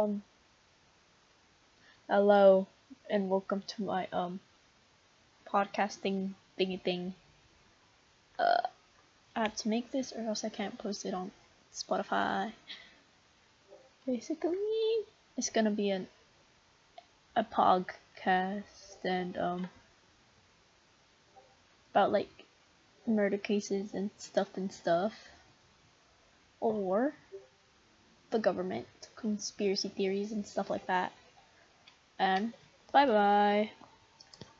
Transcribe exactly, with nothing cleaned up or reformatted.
Um, hello and welcome to my um podcasting thingy thing. Uh, I have to make this or else I can't post it on Spotify. Basically, it's gonna be an a pogcast and um about like murder cases and stuff and stuff, or the government, conspiracy theories and stuff like that. And bye bye.